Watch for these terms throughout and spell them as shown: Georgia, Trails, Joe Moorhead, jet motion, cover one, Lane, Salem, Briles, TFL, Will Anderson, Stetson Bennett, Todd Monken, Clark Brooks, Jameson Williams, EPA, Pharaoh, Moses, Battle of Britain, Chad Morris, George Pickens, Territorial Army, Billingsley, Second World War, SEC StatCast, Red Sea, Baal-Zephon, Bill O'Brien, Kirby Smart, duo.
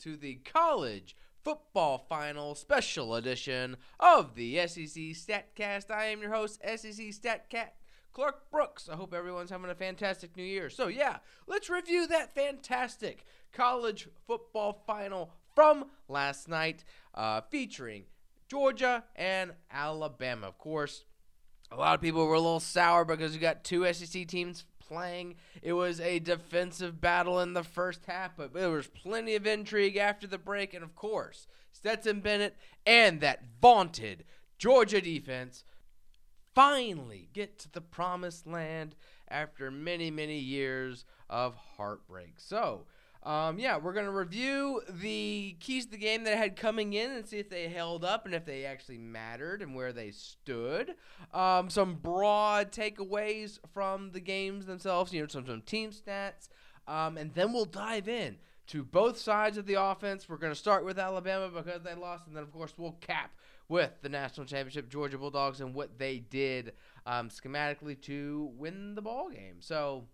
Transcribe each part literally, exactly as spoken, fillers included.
to the College Football Final Special Edition of the S E C StatCast. I am your host, S E C StatCast Clark Brooks. I hope everyone's having a fantastic New Year. So yeah, let's review that fantastic College Football Final from last night, uh, featuring Georgia and Alabama. Of course, a lot of people were a little sour because you got two S E C teams playing. It was a defensive battle in the first half, but there was plenty of intrigue after the break. And of course, Stetson Bennett and that vaunted Georgia defense finally get to the promised land after many, many years of heartbreak. So, um, yeah, we're going to review the keys to the game that I had coming in and see if they held up and if they actually mattered and where they stood. Um, some broad takeaways from the games themselves, you know, some, some team stats, um, and then we'll dive in to both sides of the offense. We're going to start with Alabama because they lost, and then, of course, we'll cap with the National Championship Georgia Bulldogs and what they did um, schematically to win the ball game. So,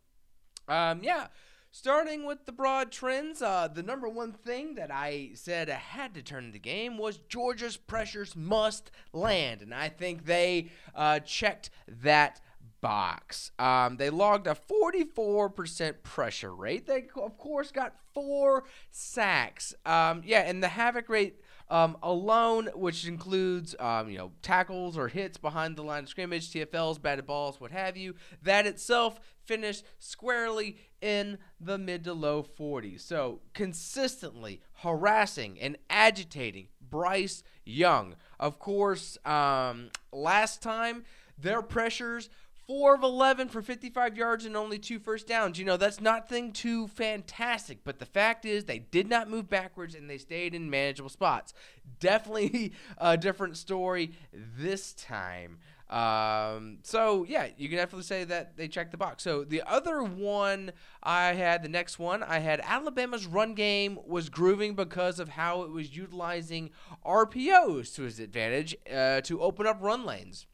um, yeah, starting with the broad trends, uh, the number one thing that I said I had to turn in the game was Georgia's pressures must land, and I think they uh, checked that box. Um, they logged a forty-four percent pressure rate. They, of course, got four sacks. Um, yeah, and the havoc rate Um, alone, which includes, um, you know, tackles or hits behind the line of scrimmage, T F Ls, batted balls, what have you, that itself finished squarely in the mid to low forties. So consistently harassing and agitating Bryce Young. Of course, um, last time, their pressures, four of eleven for fifty-five yards and only two first downs. You know, that's nothing too fantastic, but the fact is they did not move backwards and they stayed in manageable spots. Definitely a different story this time. Um, so, yeah, you can definitely say that they checked the box. So, the other one I had, the next one, I had Alabama's run game was grooving because of how it was utilizing R P Os to its advantage uh, to open up run lanes.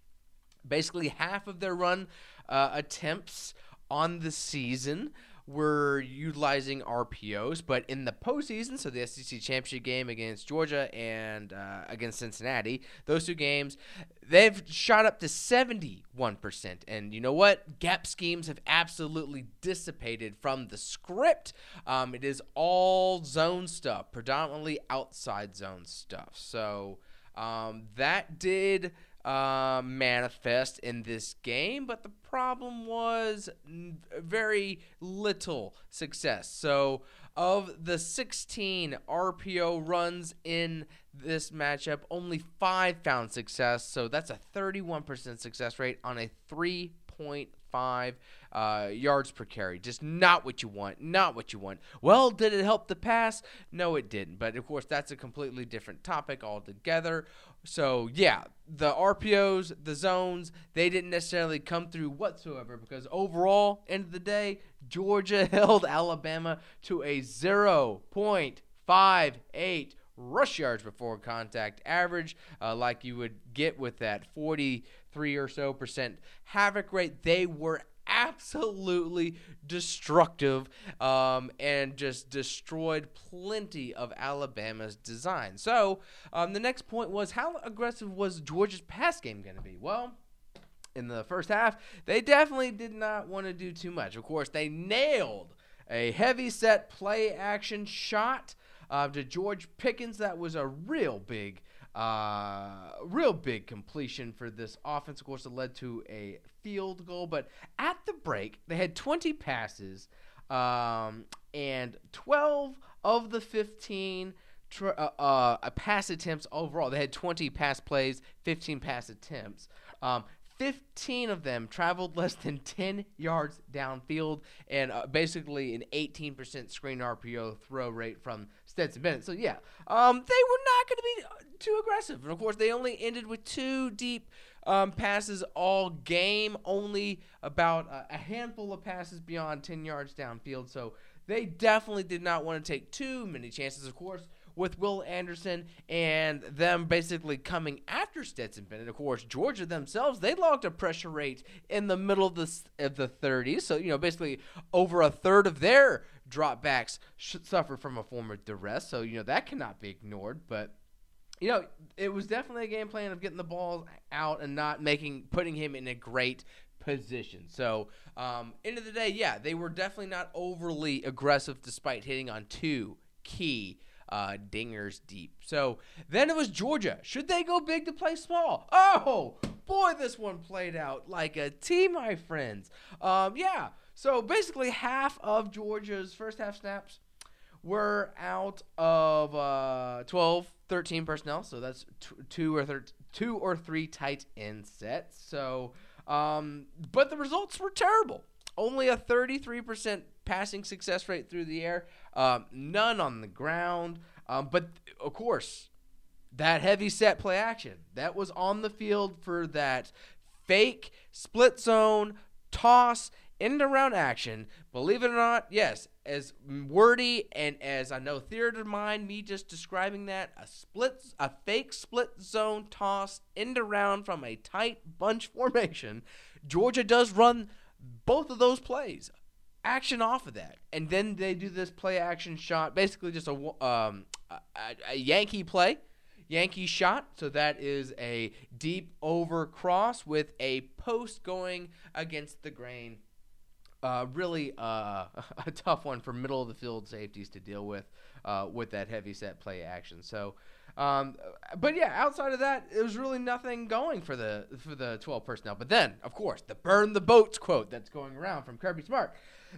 Basically, half of their run uh, attempts on the season were utilizing R P Os, but in the postseason, so the S E C championship game against Georgia and uh, against Cincinnati, those two games, they've shot up to seventy-one percent. And you know what? Gap schemes have absolutely dissipated from the script. Um, it is all zone stuff, predominantly outside zone stuff. So um, that did... Uh, manifest in this game, but the problem was n- very little success. So of the sixteen R P O runs in this matchup, only five found success. So that's a thirty-one percent success rate on a three point five uh, yards per carry. Just not what you want, not what you want. Well, did it help the pass? No, it didn't. But of course, that's a completely different topic altogether. So yeah, the R P Os, the zones, they didn't necessarily come through whatsoever because overall, end of the day, Georgia held Alabama to a zero point five eight rush yards before contact average, uh, like you would get with that forty-three or so percent havoc rate. They were absolutely destructive um, and just destroyed plenty of Alabama's design. So um, the next point was, how aggressive was Georgia's pass game going to be? Well, in the first half, they definitely did not want to do too much. Of course, they nailed a heavy set play action shot Uh, to George Pickens. That was a real big, uh, real big completion for this offense. Of course, it led to a field goal. But at the break, they had twenty passes, um, and twelve of the fifteen tr- uh, uh, pass attempts overall. They had twenty pass plays, fifteen pass attempts. Um, fifteen of them traveled less than ten yards downfield, and uh, basically an eighteen percent screen R P O throw rate from Stetson Bennett. So, yeah, um, they were not going to be too aggressive. And, of course, they only ended with two deep um, passes all game, only about a, a handful of passes beyond ten yards downfield. So they definitely did not want to take too many chances, of course, with Will Anderson and them basically coming after Stetson Bennett. Of course, Georgia themselves, they logged a pressure rate in the middle of the, of the thirties. So, you know, basically over a third of their dropbacks should suffer from a form of duress. So, you know, that cannot be ignored. But, you know, it was definitely a game plan of getting the ball out and not making putting him in a great position. So, um, end of the day, yeah, they were definitely not overly aggressive despite hitting on two key Uh, dingers deep. So then it was Georgia. Should they go big to play small? Oh boy, this one played out like a T, my friends. Um, yeah. So basically, half of Georgia's first half snaps were out of uh, twelve, thirteen personnel. So that's t- two or thir- two or three tight end sets. So, um, but the results were terrible. Only a thirty-three percent passing success rate through the air, um, none on the ground. Um, but, of course, that heavy set play action, that was on the field for that fake split zone toss end around action. Believe it or not, yes, as wordy and as I know theater mind me just describing that, a split, a fake split zone toss end around from a tight bunch formation, Georgia does run both of those plays, action off of that, and then they do this play-action shot, basically just a, um, a, a Yankee play, Yankee shot. So that is a deep over cross with a post going against the grain. Uh, really uh, a tough one for middle of the field safeties to deal with uh, with that heavy set play action. So. Um, but yeah, outside of that, it was really nothing going for the for the twelve personnel. But then, of course, the burn the boats quote that's going around from Kirby Smart.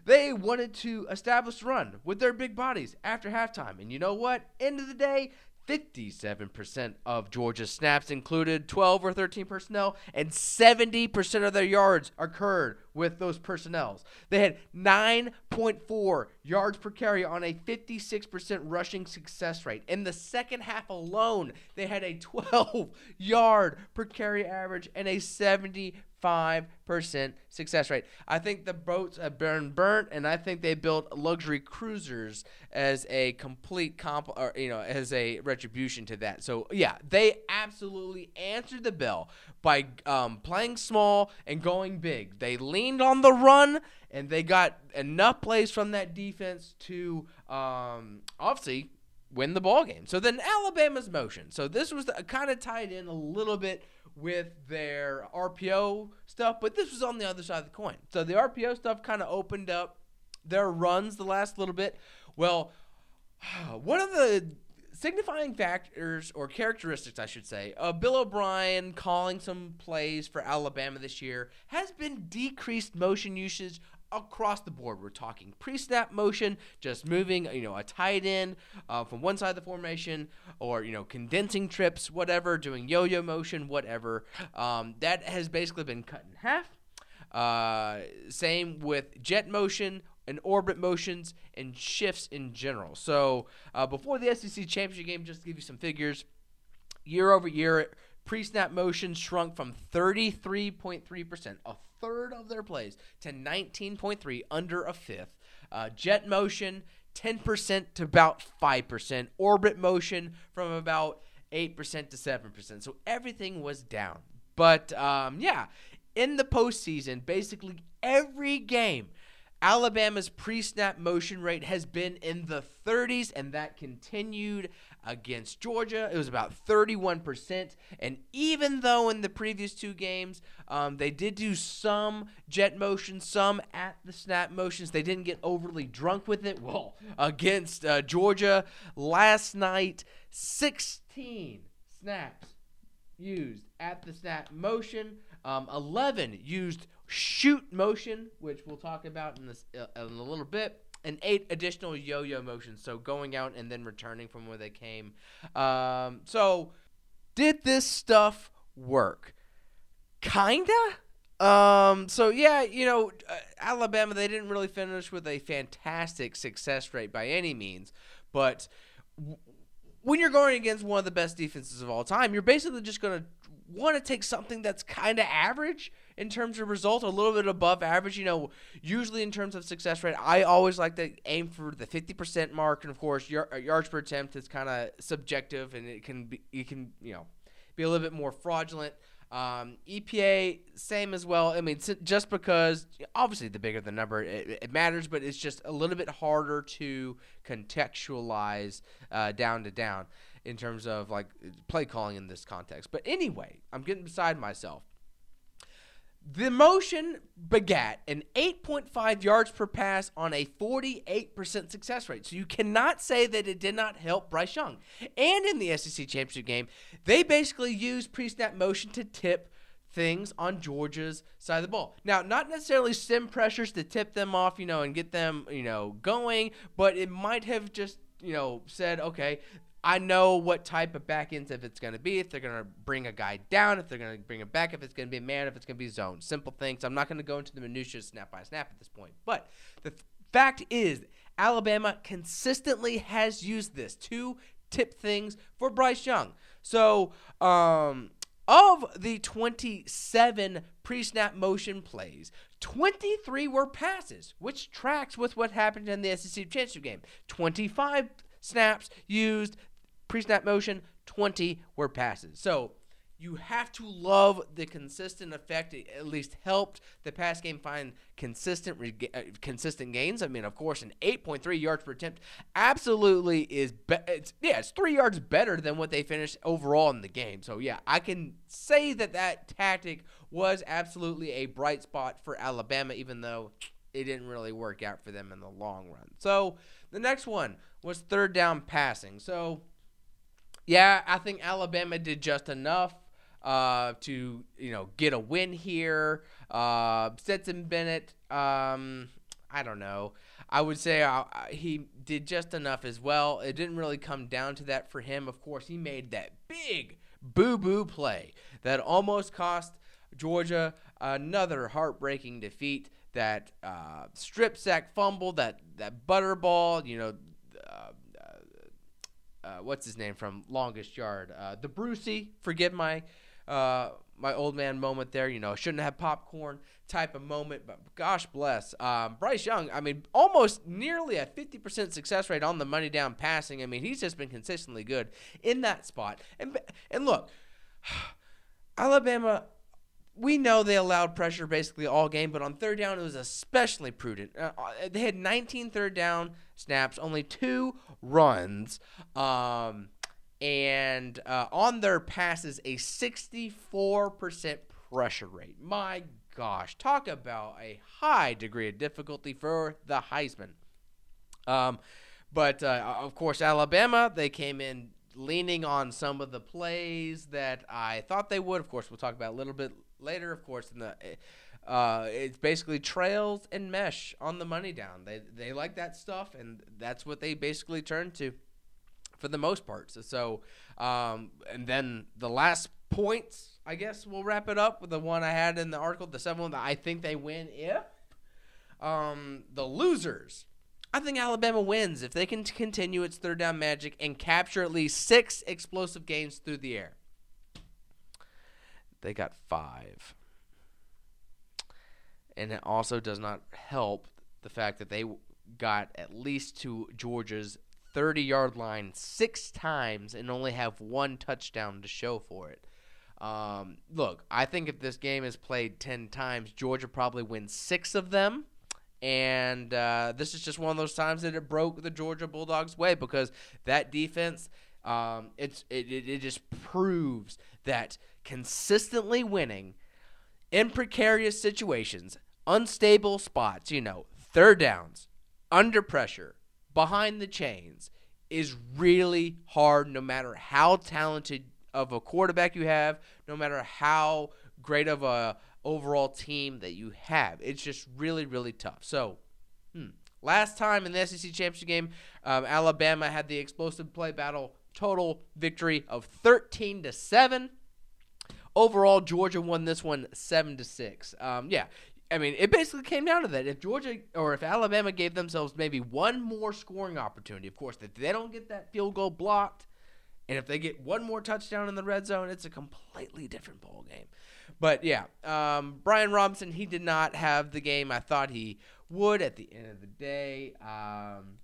They wanted to establish run with their big bodies after halftime. And you know what? End of the day, fifty-seven percent of Georgia's snaps included twelve or thirteen personnel, and seventy percent of their yards occurred with those personnels. They had nine point four yards per carry on a fifty-six percent rushing success rate. In the second half alone, they had a twelve-yard per carry average and a seventy-five percent success rate. I think the boats have been burnt, and I think they built luxury cruisers as a complete comp, or, you know, as a retribution to that. So yeah, they absolutely answered the bell by um, playing small and going big. They leaned on the run, and they got enough plays from that defense to um, obviously win the ball game. So then Alabama's motion. So this was kind of tied in a little bit with their R P O stuff, but this was on the other side of the coin. So the R P O stuff kind of opened up their runs the last little bit. Well, one of the signifying factors or characteristics, I should say, of Bill O'Brien calling some plays for Alabama this year has been decreased motion usage across the board. We're talking pre-snap motion, just moving, you know, a tight end uh, from one side of the formation, or, you know, condensing trips, whatever, doing yo-yo motion, whatever. Um, that has basically been cut in half. Uh, same with jet motion and orbit motions and shifts in general. So uh, before the S E C championship game, just to give you some figures, year over year, pre-snap motion shrunk from thirty-three point three percent, a third of their plays, to nineteen point three, under a fifth. Uh, jet motion, ten percent to about five percent. Orbit motion from about eight percent to seven percent. So everything was down. But, um, yeah, in the postseason, basically every game, Alabama's pre-snap motion rate has been in the thirties, and that continued against Georgia. It was about thirty-one percent, and even though in the previous two games um, they did do some jet motion, some at the snap motions, they didn't get overly drunk with it. Well, against uh, Georgia last night, sixteen snaps used at the snap motion, um, eleven used shoot motion, which we'll talk about in this uh, in a little bit, and eight additional yo-yo motions, so going out and then returning from where they came. Um, so did this stuff work? Kinda. Um, so yeah, you know, uh, Alabama, they didn't really finish with a fantastic success rate by any means, but w- when you're going against one of the best defenses of all time, you're basically just going to want to take something that's kind of average in terms of result, a little bit above average. You know, usually in terms of success rate, I always like to aim for the fifty percent mark, and of course, y- yards per attempt is kind of subjective, and it can be, you can, you know, be a little bit more fraudulent. Um, E P A, same as well. I mean, just because obviously the bigger the number, it, it matters, but it's just a little bit harder to contextualize uh, down to down in terms of like play calling in this context. But anyway, I'm getting beside myself. The motion begat an eight point five yards per pass on a forty-eight percent success rate. So you cannot say that it did not help Bryce Young. And in the S E C championship game, they basically used pre-snap motion to tip things on Georgia's side of the ball. Now, not necessarily send pressures to tip them off, you know, and get them, you know, going, but it might have just, you know, said, okay, I know what type of back ends, if it's going to be, if they're going to bring a guy down, if they're going to bring him back, if it's going to be a man, if it's going to be zone. Simple things. I'm not going to go into the minutiae snap by snap at this point. But the th- fact is, Alabama consistently has used this to tip things for Bryce Young. So um, of the twenty-seven pre-snap motion plays, twenty-three were passes, which tracks with what happened in the S E C championship game. twenty-five snaps used pre-snap motion, twenty were passes. So you have to love the consistent effect. It at least helped the pass game find consistent reg- uh, consistent gains. I mean, of course, an eight point three yards per attempt absolutely is be- it's, yeah, it's three yards better than what they finished overall in the game. So, yeah, I can say that that tactic was absolutely a bright spot for Alabama, even though it didn't really work out for them in the long run. So the next one was third down passing. So, yeah, I think Alabama did just enough uh, to, you know, get a win here. Uh, Stetson Bennett, um, I don't know. I would say uh, he did just enough as well. It didn't really come down to that for him. Of course, he made that big boo-boo play that almost cost Georgia another heartbreaking defeat. That uh, strip sack fumble, that that butterball, you know, uh, Uh, what's his name from Longest Yard? Uh, the Brucey, forgive my uh, my old man moment there. You know, shouldn't have popcorn type of moment, but gosh bless. Um, Bryce Young, I mean, almost nearly a fifty percent success rate on the money down passing. I mean, he's just been consistently good in that spot. And and look, Alabama, we know they allowed pressure basically all game, but on third down it was especially prudent. Uh, they had nineteen third down snaps, only two runs, um, and uh, on their passes a sixty-four percent pressure rate. My gosh, talk about a high degree of difficulty for the Heisman. Um, but uh, of course, Alabama, they came in leaning on some of the plays that I thought they would. Of course, we'll talk about a little bit later, of course, in the uh, it's basically trails and mesh on the money down. They they like that stuff, and that's what they basically turn to for the most part. So, so um, and then the last point, I guess we'll wrap it up with the one I had in the article, the seven one that I think they win if um, the losers. I think Alabama wins if they can continue its third down magic and capture at least six explosive gains through the air. They got five. And it also does not help the fact that they got at least to Georgia's thirty-yard line six times and only have one touchdown to show for it. Um, look, I think if this game is played ten times, Georgia probably wins six of them. And uh, this is just one of those times that it broke the Georgia Bulldogs' way because that defense – Um, it's it, it just proves that consistently winning in precarious situations, unstable spots, you know, third downs, under pressure, behind the chains, is really hard no matter how talented of a quarterback you have, no matter how great of a overall team that you have. It's just really, really tough. So, hmm. Last time in the S E C championship game, um, Alabama had the explosive play battle total victory of thirteen to seven. Overall, Georgia won this one seven to six. Um, yeah, I mean, it basically came down to that. If Georgia or if Alabama gave themselves maybe one more scoring opportunity, of course, if they don't get that field goal blocked, and if they get one more touchdown in the red zone, it's a completely different ball game. But yeah, um, Brian Robinson, he did not have the game I thought he would at the end of the day. Um,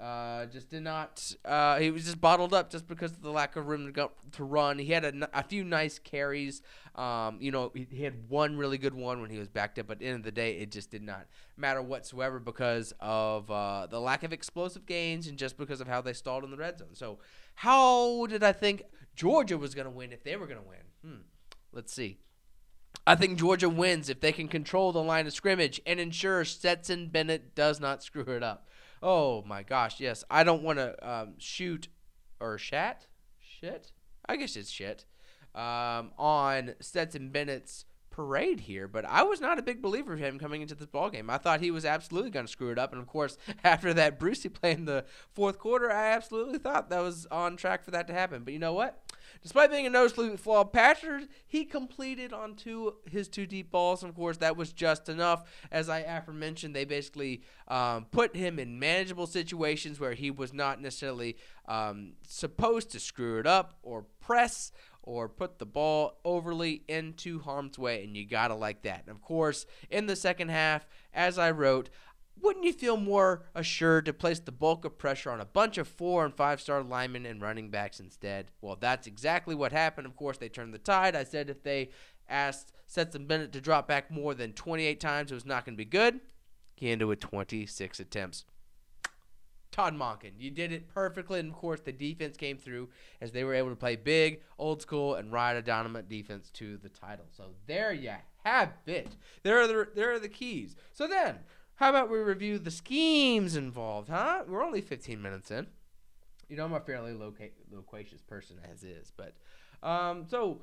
Uh, just did not. Uh, he was just bottled up just because of the lack of room to, go, to run. He had a, a few nice carries. Um, you know, he, he had one really good one when he was backed up. But at the end of the day, it just did not matter whatsoever because of uh, the lack of explosive gains and just because of how they stalled in the red zone. So, how did I think Georgia was going to win if they were going to win? Hmm. Let's see. I think Georgia wins if they can control the line of scrimmage and ensure Stetson Bennett does not screw it up. Oh, my gosh, yes. I don't want to um, shoot or shat? Shit? I guess it's shit. Um, on Stetson Bennett's parade here, but I was not a big believer of him coming into this ballgame. I thought he was absolutely going to screw it up, and, of course, after that Brucey play in the fourth quarter, I absolutely thought that was on track for that to happen. But you know what? Despite being a noticeably flawed passer, he completed on two his two deep balls. And, of course, that was just enough. As I aforementioned, they basically um, put him in manageable situations where he was not necessarily um, supposed to screw it up or press or put the ball overly into harm's way, and you got to like that. And, of course, in the second half, as I wrote, wouldn't you feel more assured to place the bulk of pressure on a bunch of four- and five-star linemen and running backs instead? Well, that's exactly what happened. Of course, they turned the tide. I said if they asked Stetson Bennett to drop back more than twenty-eight times, it was not going to be good. He ended with twenty-six attempts. Todd Monken, you did it perfectly. And, of course, the defense came through as they were able to play big, old school, and ride a dominant defense to the title. So there you have it. There are the, there are the keys. So then, how about we review the schemes involved, huh? We're only fifteen minutes in. You know, I'm a fairly loca- loquacious person as is. But um, so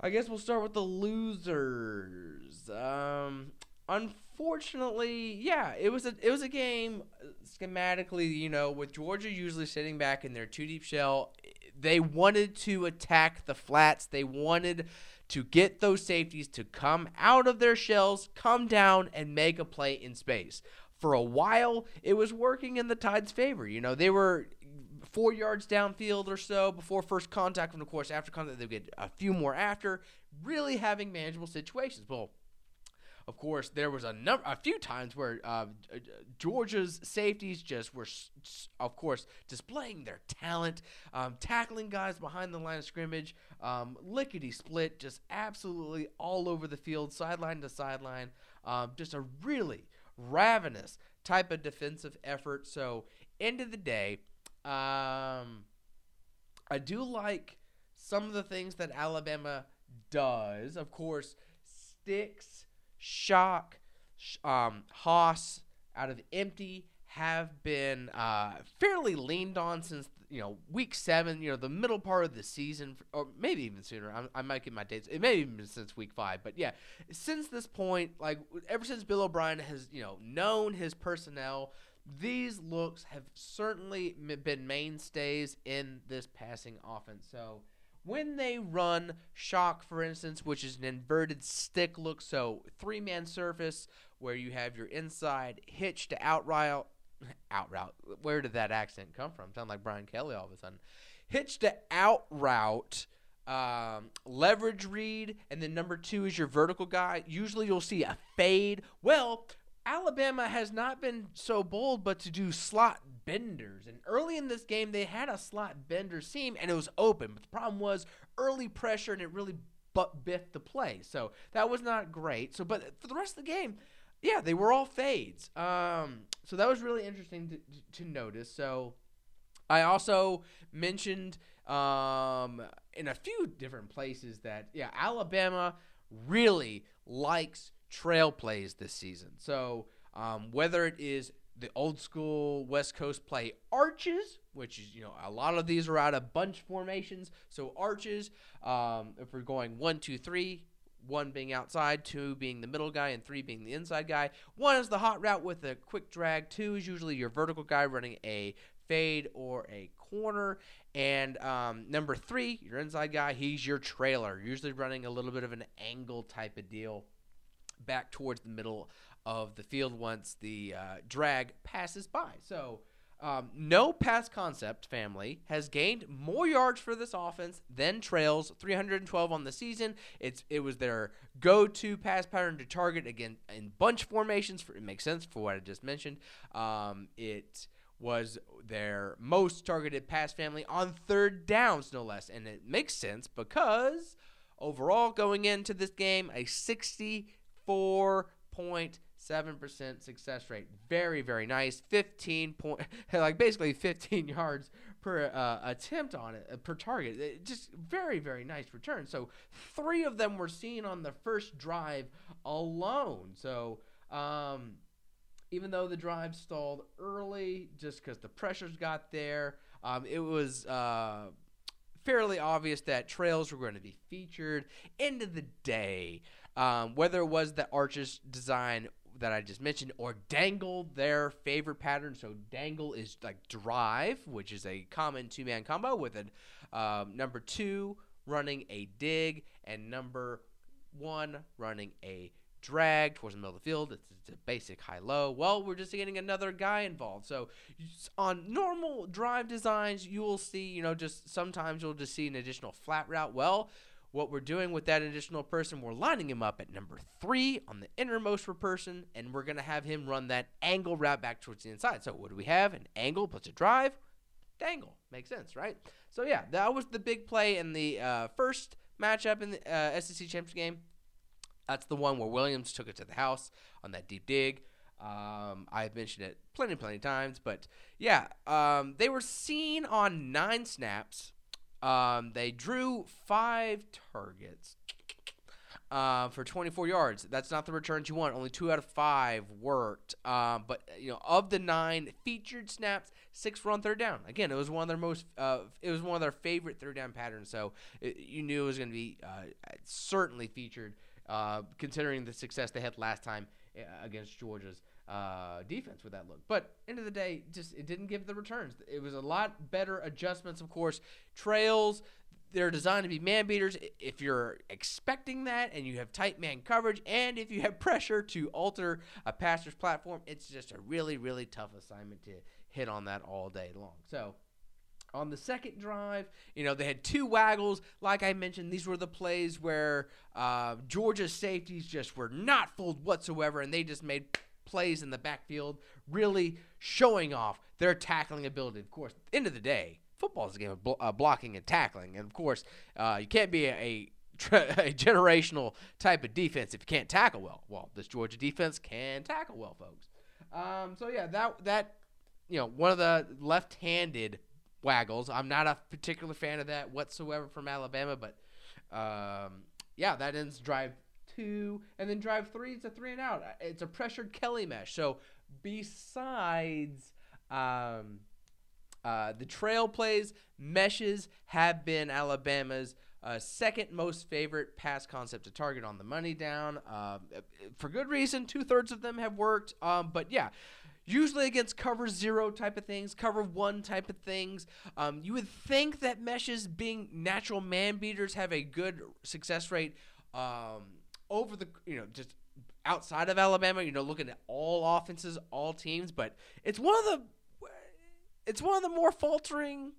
I guess we'll start with the losers. Um, unfortunately, yeah, it was a it was a game schematically, you know, with Georgia usually sitting back in their two-deep shell. They wanted to attack the flats. They wanted to get those safeties to come out of their shells, come down, and make a play in space. For a while, it was working in the Tide's favor. You know, they were four yards downfield or so before first contact, and, of course, after contact, they would get a few more after, really having manageable situations. Well, of course, there was a number, a few times where uh, Georgia's safeties just were, of course, displaying their talent, um, tackling guys behind the line of scrimmage, um, lickety-split, just absolutely all over the field, sideline to sideline, um, just a really ravenous type of defensive effort. So, end of the day, um, I do like some of the things that Alabama does. Of course, sticks, shock, um, Haas out of empty have been uh, fairly leaned on since, you know, week seven, you know, the middle part of the season, or maybe even sooner. I, I might get my dates. It may have been since week five, but yeah, since this point, like ever since Bill O'Brien has, you know, known his personnel, these looks have certainly been mainstays in this passing offense. So, when they run shock, for instance, which is an inverted stick look, so three-man surface where you have your inside hitch to out route, out route. Where did that accent come from? Sound like Brian Kelly all of a sudden. Hitch to out route, um, leverage read, and then number two is your vertical guy. Usually you'll see a fade. Well, Alabama has not been so bold, but to do slot benders. And early in this game, they had a slot bender seam, and it was open. But the problem was early pressure, and it really but- biffed the play. So that was not great. So, but for the rest of the game, yeah, they were all fades. Um, so that was really interesting to, to notice. So I also mentioned um, in a few different places that, yeah, Alabama really likes trail plays this season. So um, whether it is the old school West Coast play arches, which is, you know, a lot of these are out of bunch formations. So arches, um, if we're going one, two, three, one being outside, two being the middle guy, and three being the inside guy. One is the hot route with a quick drag. Two is usually your vertical guy running a fade or a corner. And um, number three, your inside guy, he's your trailer, usually running a little bit of an angle type of deal back towards the middle of the field once the uh, drag passes by. So um, no pass concept family has gained more yards for this offense than trails, three hundred twelve on the season. It's It was their go-to pass pattern to target, again, in bunch formations. For, it makes sense for what I just mentioned. Um, it was their most targeted pass family on third downs, no less. And it makes sense because overall going into this game, a sixty-four point seven percent success rate. Very, very nice. fifteen point, like basically fifteen yards per uh, attempt on it, uh, per target. It just very, very nice return. So three of them were seen on the first drive alone. So um, even though the drive stalled early just because the pressures got there, um, it was uh, fairly obvious that trails were going to be featured. End of the day, um, whether it was the Arches design that I just mentioned, or Dangle, their favorite pattern. So Dangle is like drive, which is a common two-man combo with a um, number two running a dig and number one running a drag towards the middle of the field. It's, it's a basic high-low. Well, we're just getting another guy involved. So on normal drive designs, you will see, you know, just sometimes you'll just see an additional flat route. Well, what we're doing with that additional person, we're lining him up at number three on the innermost person, and we're going to have him run that angle route back towards the inside. So what do we have? An angle plus a drive. Dangle. Makes sense, right? So, yeah, that was the big play in the uh, first matchup in the uh, S E C Championship game. That's the one where Williams took it to the house on that deep dig. Um, I've mentioned it plenty, plenty of times. But, yeah, um, they were seen on nine snaps. Um, they drew five targets uh, for twenty-four yards. That's not the returns you want. Only two out of five worked. Um, but you know, of the nine featured snaps, six were on third down. Again, it was one of their most. Uh, it was one of their favorite third down patterns. So it, you knew it was going to be uh, certainly featured, uh, considering the success they had last time against Georgia's Uh, defense with that look. But end of the day, just it didn't give the returns. It was a lot better adjustments, of course. Trails, they're designed to be man beaters. If you're expecting that and you have tight man coverage and if you have pressure to alter a passer's platform, it's just a really, really tough assignment to hit on that all day long. So on the second drive, you know, they had two waggles. Like I mentioned, these were the plays where uh, Georgia's safeties just were not fooled whatsoever, and they just made plays in the backfield, really showing off their tackling ability. Of course, at the end of the day, football is a game of bl- uh, blocking and tackling. And, of course, uh, you can't be a, a, tra- a generational type of defense if you can't tackle well. Well, this Georgia defense can tackle well, folks. Um, so, yeah, that, that you know, one of the left-handed waggles. I'm not a particular fan of that whatsoever from Alabama, but, um, yeah, that ends drive two, and then drive three is a three and out. It's a pressured Kelly mesh. So besides um, uh, the trail plays, meshes have been Alabama's uh, second most favorite pass concept to target on the money down. Um, for good reason, two-thirds of them have worked. Um, but, yeah, usually against cover zero type of things, cover one type of things. Um, you would think that meshes being natural man beaters have a good success rate um, over the, you know, just outside of Alabama, you know, looking at all offenses, all teams, but it's one of the, it's one of the more faltering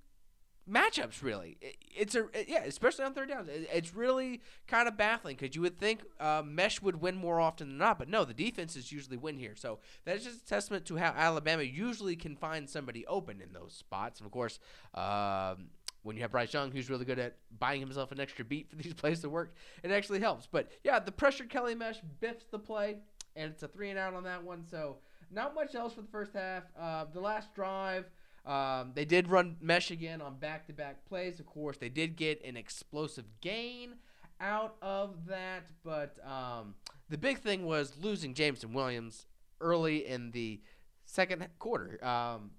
matchups, really. It, it's a, it, yeah, especially on third downs. It, it's really kind of baffling because you would think uh, mesh would win more often than not, but no, the defenses usually win here. So that's just a testament to how Alabama usually can find somebody open in those spots. And of course, um, when you have Bryce Young, who's really good at buying himself an extra beat for these plays to work, it actually helps. But, yeah, the pressured Kelly mesh biffs the play, and it's a three and out on that one. So not much else for the first half. Uh, the last drive, um, they did run mesh again on back-to-back plays. Of course, they did get an explosive gain out of that. But um, the big thing was losing Jameson Williams early in the second quarter. Um,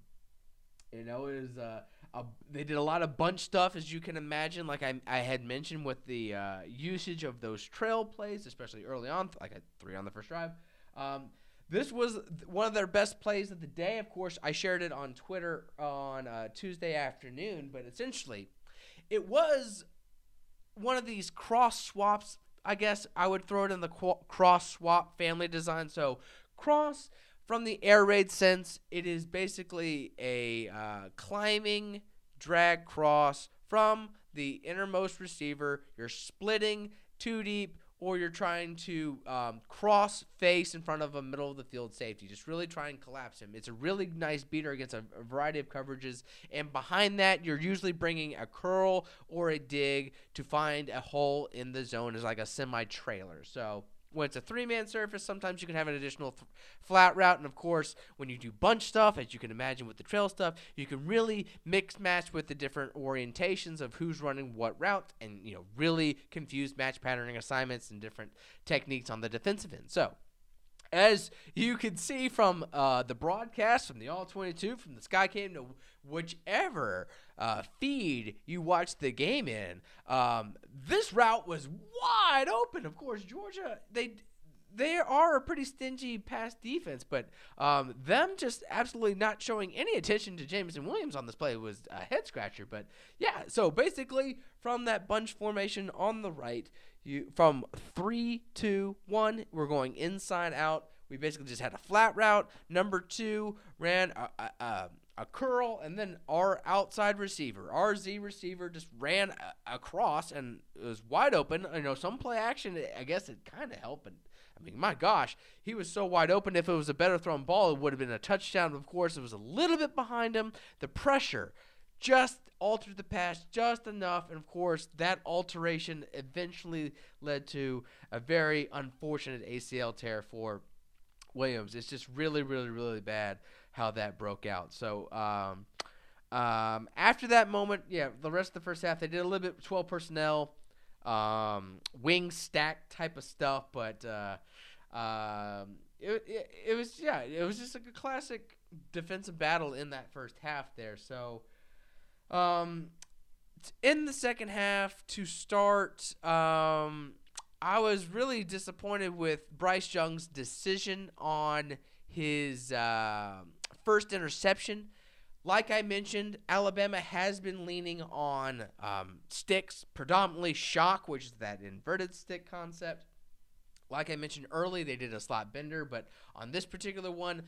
you know, it was uh, – Uh, they did a lot of bunch stuff, as you can imagine, like I, I had mentioned with the uh, usage of those trail plays, especially early on, like a three on the first drive. Um, this was one of their best plays of the day. Of course, I shared it on Twitter on uh, Tuesday afternoon, but essentially it was one of these cross swaps. I guess I would throw it in the qu- cross swap family design. So cross, from the air raid sense, it is basically a uh, climbing drag cross from the innermost receiver. You're splitting two deep or you're trying to um, cross face in front of a middle of the field safety. Just really try and collapse him. It's a really nice beater against a, a variety of coverages. And behind that, you're usually bringing a curl or a dig to find a hole in the zone as like a semi-trailer. So when it's a three-man surface, sometimes you can have an additional th- flat route. And, of course, when you do bunch stuff, as you can imagine with the trail stuff, you can really mix-match with the different orientations of who's running what route and, you know, really confuse match patterning assignments and different techniques on the defensive end. So, as you can see from uh, the broadcast, from the All twenty-two, from the Sky Cam to whichever uh, feed you watch the game in, um, this route was wide open. Of course, Georgia, they they are a pretty stingy pass defense, but um, them just absolutely not showing any attention to Jameson Williams on this play was a head-scratcher. But, yeah, so basically from that bunch formation on the right, You, from three, two, one, we're going inside out. We basically just had a flat route. Number two ran a, a, a, a curl, and then our outside receiver, our Z receiver, just ran a, across and it was wide open. You know, some play action, I guess it kind of helped, but I mean, my gosh, he was so wide open. If it was a better thrown ball, it would have been a touchdown. Of course, it was a little bit behind him. The pressure just altered the pass just enough, and of course that alteration eventually led to a very unfortunate A C L tear for Williams. It's just really, really, really bad how that broke out. So um, um, after that moment, yeah, the rest of the first half, they did a little bit of twelve personnel, um, wing stack type of stuff, but uh, um, it, it, it was, yeah, it was just like a classic defensive battle in that first half there. So Um, in the second half to start, um, I was really disappointed with Bryce Young's decision on his uh, first interception. Like I mentioned, Alabama has been leaning on um, sticks, predominantly shock, which is that inverted stick concept. Like I mentioned early, they did a slot bender, but on this particular one,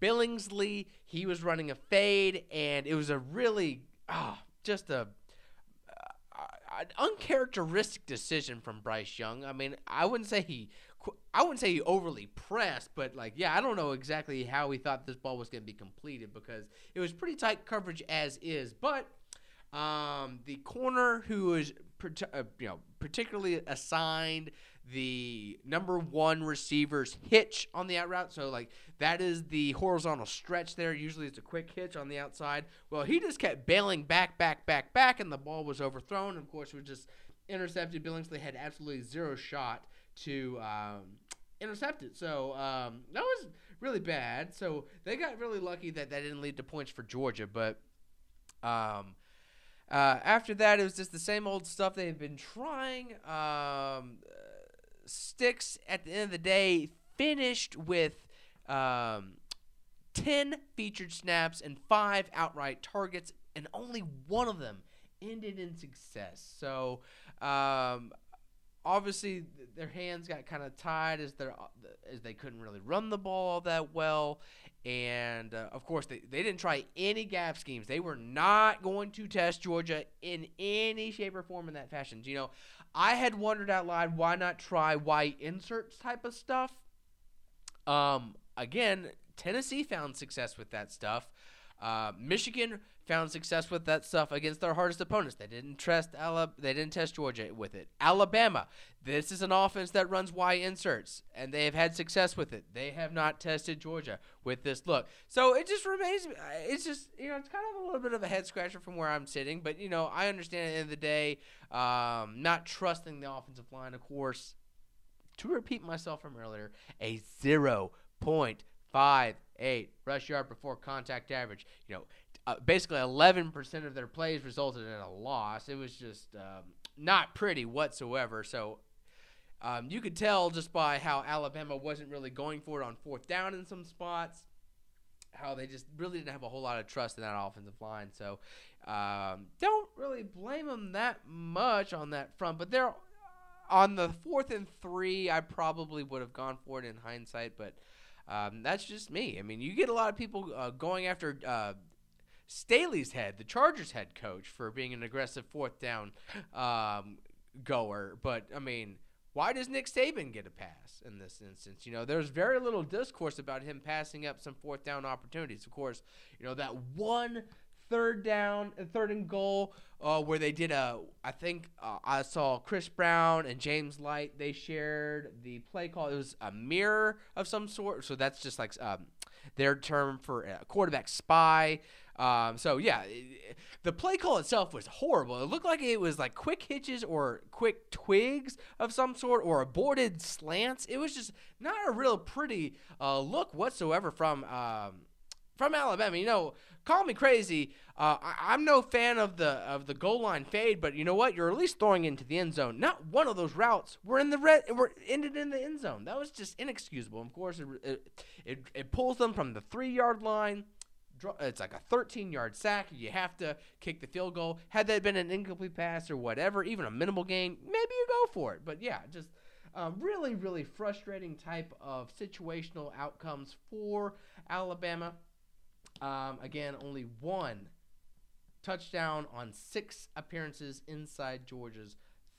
Billingsley, he was running a fade, and it was a really Oh, just a uh, an uncharacteristic decision from Bryce Young. I mean, I wouldn't say he, I wouldn't say he overly pressed, but like, yeah, I don't know exactly how he thought this ball was going to be completed because it was pretty tight coverage as is. But um, the corner who is, uh, you know, particularly assigned the number one receiver's hitch on the out route. So, like, that is the horizontal stretch there. Usually it's a quick hitch on the outside. Well, he just kept bailing back, back, back, back, and the ball was overthrown. Of course, it was just intercepted. Billingsley had absolutely zero shot to um, intercept it. So, um, that was really bad. So, they got really lucky that that didn't lead to points for Georgia. But um, uh, after that, it was just the same old stuff they had been trying. Um Sticks, at the end of the day, finished with um, ten featured snaps and five outright targets, and only one of them ended in success. So, um, obviously, th- their hands got kind of tied as, as they couldn't really run the ball all that well. And, uh, of course, they, they didn't try any gap schemes. They were not going to test Georgia in any shape or form in that fashion. You know, I had wondered out loud, why not try Y inserts type of stuff? Um, again, Tennessee found success with that stuff. Uh, Michigan found success with that stuff against their hardest opponents. They didn't test Alab- They didn't test Georgia with it. Alabama, this is an offense that runs Y inserts, and they have had success with it. They have not tested Georgia with this look. So it just remains. It's just, you know, it's kind of a little bit of a head scratcher from where I'm sitting. But you know, I understand at the end of the day, um, not trusting the offensive line. Of course, to repeat myself from earlier, a zero point five. Eight rush yard before contact average. You know, uh, basically eleven percent of their plays resulted in a loss. It was just um, not pretty whatsoever. So um, you could tell just by how Alabama wasn't really going for it on fourth down in some spots, how they just really didn't have a whole lot of trust in that offensive line. So um, don't really blame them that much on that front. But they're on the fourth and three, I probably would have gone for it in hindsight, but Um, that's just me. I mean, you get a lot of people uh, going after uh, Staley's head, the Chargers head coach, for being an aggressive fourth down um, goer. But, I mean, Why does Nick Saban get a pass in this instance? You know, there's very little discourse about him passing up some fourth down opportunities. Of course, you know, that one third down and third and goal uh, where they did a, I think uh, I saw Chris Brown and James Light. They shared the play call. It was a mirror of some sort. So that's just like um, their term for a quarterback spy. Um, so, yeah, the play call itself was horrible. It looked like it was like quick hitches or quick twigs of some sort or aborted slants. It was just not a real pretty uh, look whatsoever from um, from Alabama. You know, call me crazy. Uh, I, I'm no fan of the of the goal line fade, but you know what? You're at least throwing into the end zone. Not one of those routes were in the red. Were ended in the end zone. That was just inexcusable. Of course, it it, it, it pulls them from the three yard line. It's like a thirteen-yard sack. You have to kick the field goal. Had that been an incomplete pass or whatever, even a minimal gain, maybe you go for it. But, yeah, just um, really, really frustrating type of situational outcomes for Alabama. Um, again, only one touchdown on six appearances inside Georgia's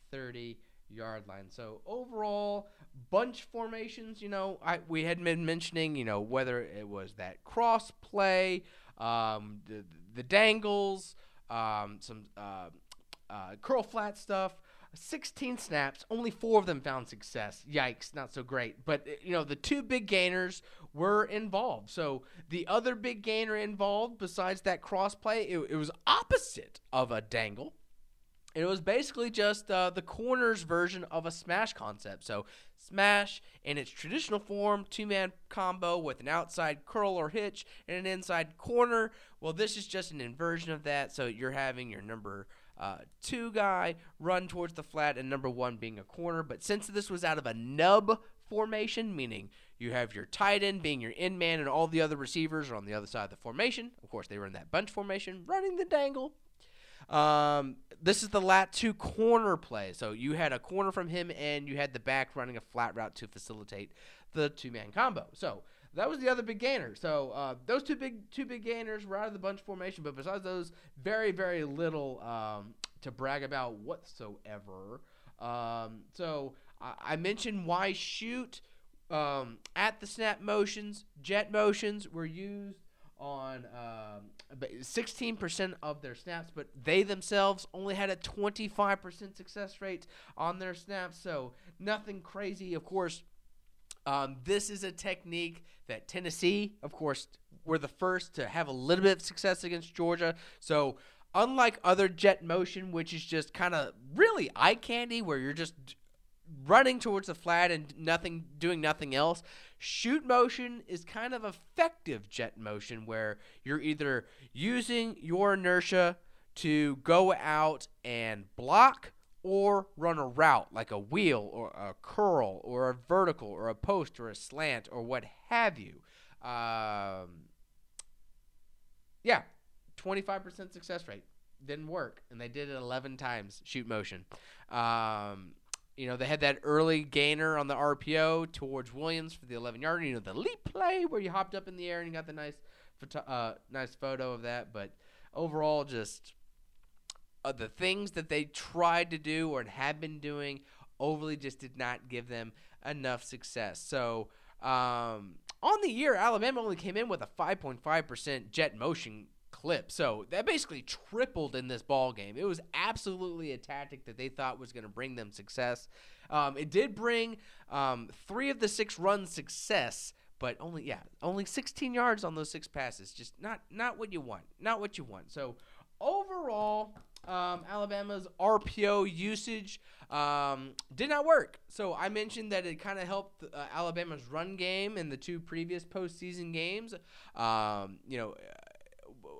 thirty-yard line. So, overall, bunch formations, you know, I, we had been mentioning, you know, whether it was that cross play, um, the, the dangles, um, some uh, uh, curl flat stuff, sixteen snaps, only four of them found success. Yikes, not so great. But, you know, the two big gainers were involved. So the other big gainer involved besides that cross play, it, it was opposite of a dangle. It was basically just uh, the corners version of a smash concept. So smash in its traditional form, two-man combo with an outside curl or hitch and an inside corner. Well, this is just an inversion of that. So you're having your number uh, two guy run towards the flat and number one being a corner. But since this was out of a nub formation, meaning you have your tight end being your end man and all the other receivers are on the other side of the formation. Of course, they were in that bunch formation running the dangle. Um, this is the lat two corner play. So you had a corner from him and you had the back running a flat route to facilitate the two man combo. So that was the other big gainer. So, uh, those two big, two big gainers were out of the bunch formation, but besides those, very, very little, um, to brag about whatsoever. Um, so I, I mentioned why shoot, um, at the snap motions, jet motions were used on um, sixteen percent of their snaps, but they themselves only had a twenty-five percent success rate on their snaps, so nothing crazy. Of course, um, this is a technique that Tennessee, of course, were the first to have a little bit of success against Georgia, so unlike other jet motion, which is just kind of really eye candy where you're just running towards the flat and nothing, doing nothing else. Shoot motion is kind of effective jet motion where you're either using your inertia to go out and block or run a route like a wheel or a curl or a vertical or a post or a slant or what have you. Um, yeah, twenty-five percent success rate. Didn't work, and they did it eleven times, shoot motion. Um... You know, they had that early gainer on the R P O towards Williams for the eleven-yarder. You know, the leap play where you hopped up in the air and you got the nice photo, uh, nice photo of that. But overall, just uh, the things that they tried to do or had been doing overly just did not give them enough success. So, um, on the year, Alabama only came in with a five point five percent jet motion clip. So that basically tripled in this ball game. It was absolutely a tactic that they thought was going to bring them success. Um, it did bring um, three of the six runs success, but only yeah, only sixteen yards on those six passes. Just not not what you want. Not what you want. So overall, um, Alabama's R P O usage um, did not work. So I mentioned that it kind of helped uh, Alabama's run game in the two previous postseason games. Um, you know.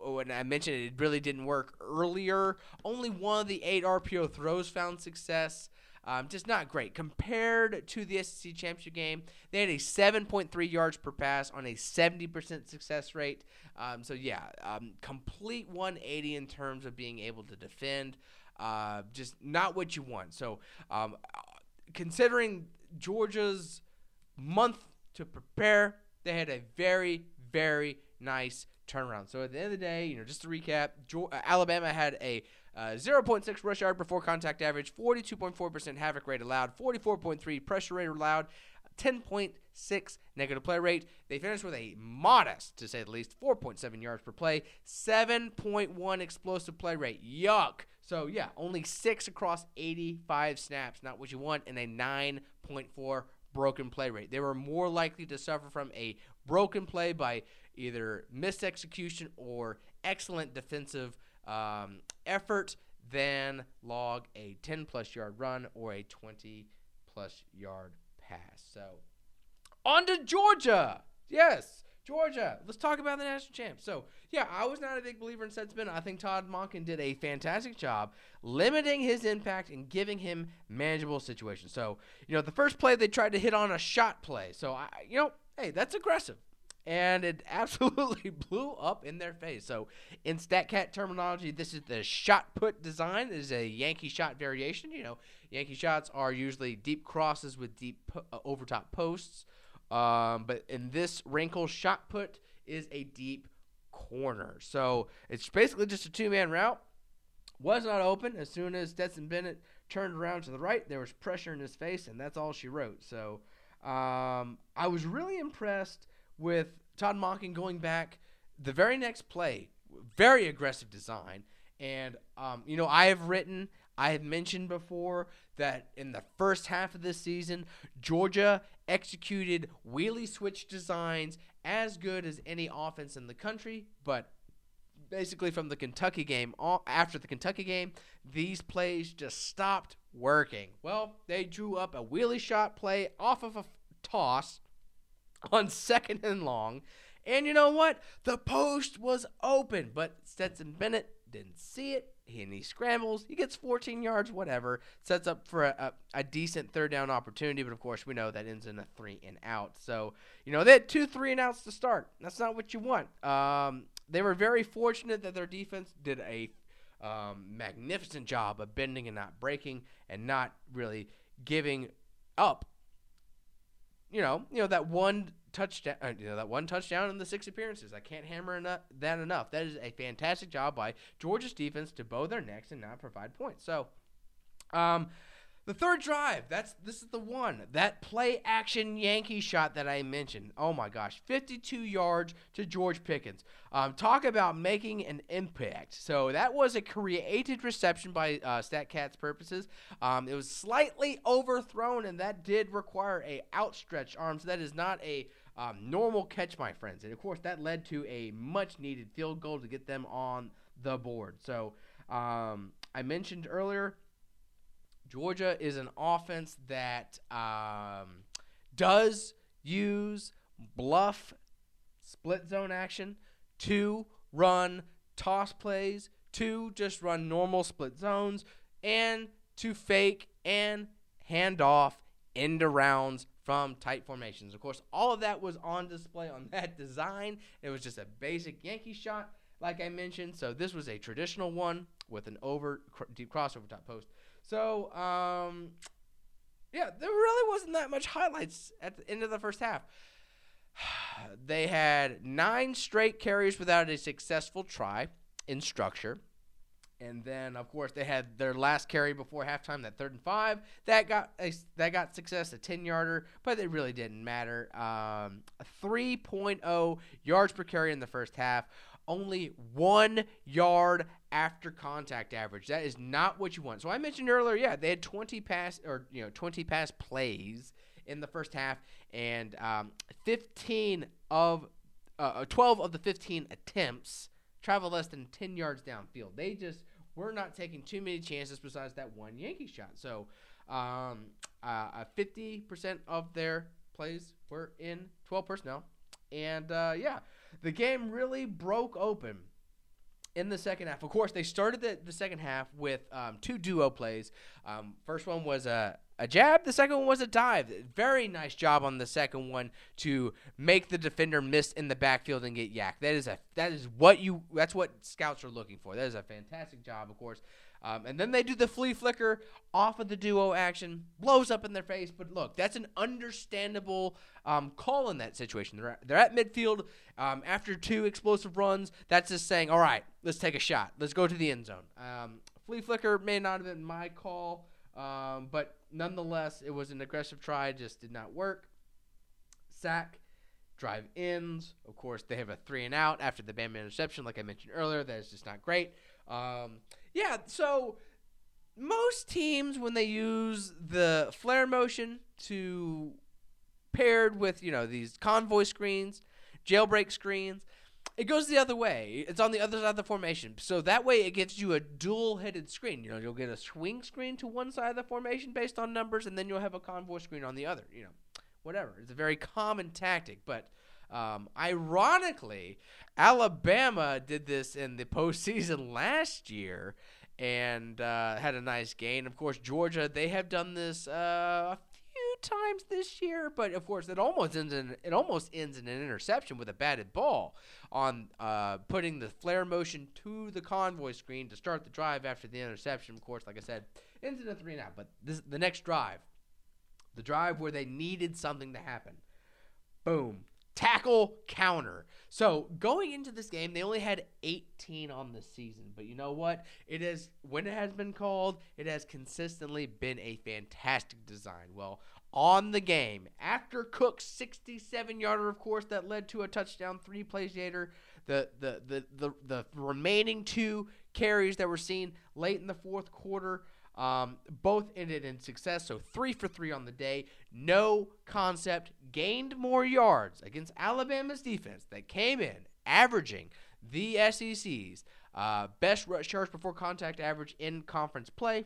When I mentioned it, it really didn't work earlier. Only one of the eight R P O throws found success. Um, just not great. Compared to the S E C championship game, they had a seven point three yards per pass on a seventy percent success rate. Um, so, yeah, um, complete one eighty in terms of being able to defend. Uh, just not what you want. So, um, considering Georgia's month to prepare, they had a very, very nice turnaround. So at the end of the day, you know, just to recap, Alabama had a Uh, zero point six rush yard before contact average, forty-two point four percent havoc rate allowed, forty-four point three pressure rate allowed, ten point six negative play rate. They finished with a modest, to say the least, four point seven yards per play, seven point one explosive play rate. Yuck. So, yeah, only six across eighty-five snaps, not what you want, and a nine point four broken play rate. They were more likely to suffer from a broken play by either missed execution or excellent defensive um, effort than log a ten-plus yard run or a twenty-plus yard pass. So, on to Georgia. Yes, Georgia. Let's talk about the national champs. So, yeah, I was not a big believer in Stetson Bennett. I think Todd Monken did a fantastic job limiting his impact and giving him manageable situations. So, you know, the first play they tried to hit on a shot play. So, I, you know, hey, that's aggressive. And it absolutely blew up in their face. So, in StatCat terminology, this is the shot put design. This is a Yankee shot variation. You know, Yankee shots are usually deep crosses with deep po- uh, overtop posts. Um, but in this wrinkle, shot put is a deep corner. So, it's basically just a two-man route. Was not open. As soon as Stetson Bennett turned around to the right, there was pressure in his face, and that's all she wrote. So, um, I was really impressed with Todd Monken going back the very next play, very aggressive design. And, um, you know, I have written, I have mentioned before that in the first half of this season, Georgia executed wheelie switch designs as good as any offense in the country. But basically from the Kentucky game, after the Kentucky game, these plays just stopped working. Well, they drew up a wheelie shot play off of a toss on second and long, and you know what? The post was open, but Stetson Bennett didn't see it, and he scrambles. He gets fourteen yards, whatever, sets up for a, a, a decent third down opportunity, but of course we know that ends in a three and out. So, you know, they had two three and outs to start. That's not what you want. Um, they were very fortunate that their defense did a um, magnificent job of bending and not breaking and not really giving up. You know, you know that one touchdown. You know that one touchdown in the six appearances. I can't hammer enough, that enough. That is a fantastic job by Georgia's defense to bow their necks and not provide points. So, um, the third drive. That's this is the one that play action Yankee shot that I mentioned. Oh my gosh, fifty-two yards to George Pickens. Um, talk about making an impact. So that was a created reception by uh, StatCat's purposes. Um, it was slightly overthrown, and that did require a outstretched arm. So that is not a um, normal catch, my friends. And of course, that led to a much-needed field goal to get them on the board. So um, I mentioned earlier, Georgia is an offense that um, does use bluff split zone action to run toss plays, to just run normal split zones, and to fake and hand off end arounds from tight formations. Of course, all of that was on display on that design. It was just a basic Yankee shot, like I mentioned. So this was a traditional one with an over deep cross over top post. So, um, yeah, there really wasn't that much highlights at the end of the first half. They had nine straight carries without a successful try in structure. And then, of course, they had their last carry before halftime, that third and five. That got a, that got success, a ten-yarder, but it really didn't matter. Um, three point oh yards per carry in the first half. Only one yard after contact average. That is not what you want. So I mentioned earlier, yeah, they had twenty pass or you know twenty pass plays in the first half, and um, fifteen of uh, twelve of the fifteen attempts traveled less than ten yards downfield. They just were not taking too many chances besides that one Yankee shot. So um, uh, fifty percent of their plays were in twelve personnel, and uh, yeah. The game really broke open in the second half. Of course, they started the, the second half with um, two duo plays. Um, first one was a, a jab. The second one was a dive. Very nice job on the second one to make the defender miss in the backfield and get yacked. That is a that is what you that's what scouts are looking for. That is a fantastic job, of course. Um, and then they do the flea flicker off of the duo action, blows up in their face. But look, that's an understandable um, call in that situation. They're at, they're at midfield um, after two explosive runs. That's just saying, all right, let's take a shot. Let's go to the end zone. Um, flea flicker may not have been my call, um, but nonetheless, it was an aggressive try. Just did not work. Sack, drive ends. Of course, they have a three and out after the Bama interception, like I mentioned earlier. That is just not great. Um, yeah, so most teams, when they use the flare motion to paired with, you know, these convoy screens, jailbreak screens, it goes the other way. It's on the other side of the formation. So that way it gives you a dual-headed screen. You know, you'll get a swing screen to one side of the formation based on numbers, and then you'll have a convoy screen on the other, you know, whatever. It's a very common tactic. But um, ironically, Alabama did this in the postseason last year and uh, had a nice gain. Of course, Georgia, they have done this uh, – times this year, but of course it almost ends in it almost ends in an interception with a batted ball on uh putting the flare motion to the convoy screen to start the drive after the interception. Of course, like I said, ends in a three and out. But this the next drive, the drive where they needed something to happen. Boom. Tackle counter. So going into this game, they only had eighteen on the season, but you know what? It is when it has been called, it has consistently been a fantastic design. Well, on the game, after Cook's sixty-seven yarder, of course, that led to a touchdown three plays later, the the the the, the remaining two carries that were seen late in the fourth quarter, Um, both ended in success, so three for three on the day. No concept, gained more yards against Alabama's defense that came in averaging the S E C's uh, best rush yards before contact average in conference play.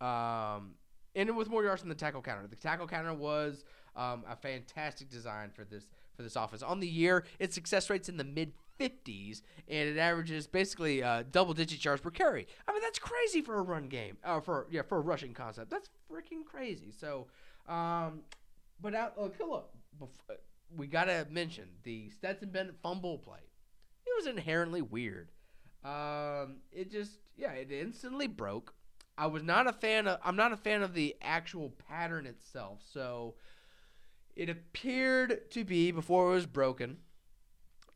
Um, ended with more yards than the tackle counter. The tackle counter was um, a fantastic design for this for this offense. On the year, its success rate's in the mid fifties, and it averages basically uh, double-digit yards per carry. I mean, that's crazy for a run game, uh, for yeah, for a rushing concept. That's freaking crazy. So, um, but out, look, look, we gotta mention the Stetson Bennett fumble play. It was inherently weird. Um, it just, yeah, it instantly broke. I was not a fan of. I'm not a fan of the actual pattern itself. So, it appeared to be before it was broken.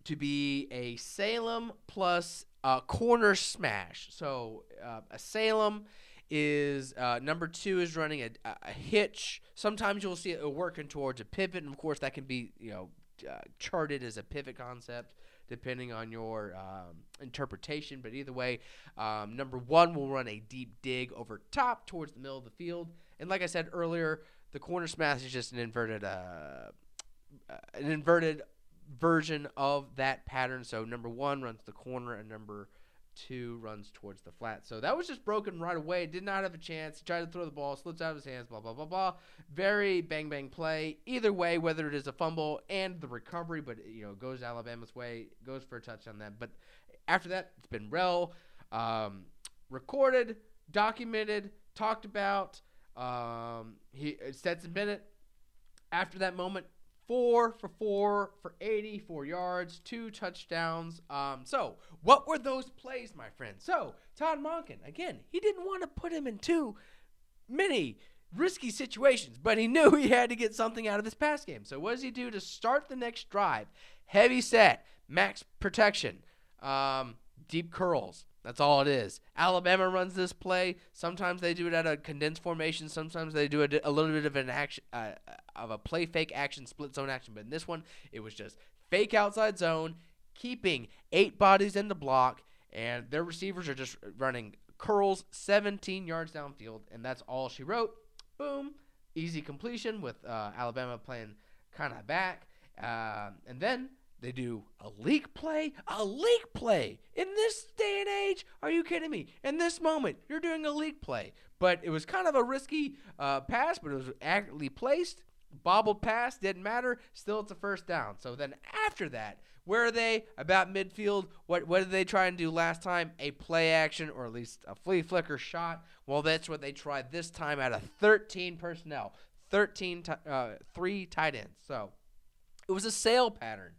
To be a Salem plus a corner smash. So uh, a Salem is uh, number two is running a, a hitch. Sometimes you'll see it working towards a pivot, and of course that can be you know uh, charted as a pivot concept depending on your um, interpretation. But either way, um, number one will run a deep dig over top towards the middle of the field, and like I said earlier, the corner smash is just an inverted uh, an inverted. version of that pattern. So number one runs the corner and number two runs towards the flat. So that was just broken right away. Did not have a chance. He tried to throw the ball, slips out of his hands, blah, blah, blah, blah. Very bang, bang play. Either way, whether it is a fumble and the recovery, but, you know, goes Alabama's way, goes for a touchdown then. But after that, it's been well um, recorded, documented, talked about. Um, he Stetson Bennett, after that moment, Four for four for eighty-four yards, two touchdowns. Um, so what were those plays, my friend? So Todd Monken, again, he didn't want to put him in too many risky situations, but he knew he had to get something out of this pass game. So what does he do to start the next drive? Heavy set, max protection, um, deep curls. That's all it is. Alabama runs this play. Sometimes they do it at a condensed formation. Sometimes they do a, a little bit of an action, uh, of a play fake action, split zone action. But in this one, it was just fake outside zone, keeping eight bodies in the block, and their receivers are just running curls seventeen yards downfield, and that's all she wrote. Boom. Easy completion with uh, Alabama playing kind of back. Uh, and then they do a leak play, a leak play. In this day and age, are you kidding me? In this moment, you're doing a leak play. But it was kind of a risky uh, pass, but it was accurately placed. Bobbled pass, didn't matter. Still, it's a first down. So then after that, where are they? About midfield. What what did they try and do last time? A play action, or at least a flea flicker shot. Well, that's what they tried this time out of thirteen personnel. thirteen, t- uh, three tight ends. So it was a sail pattern.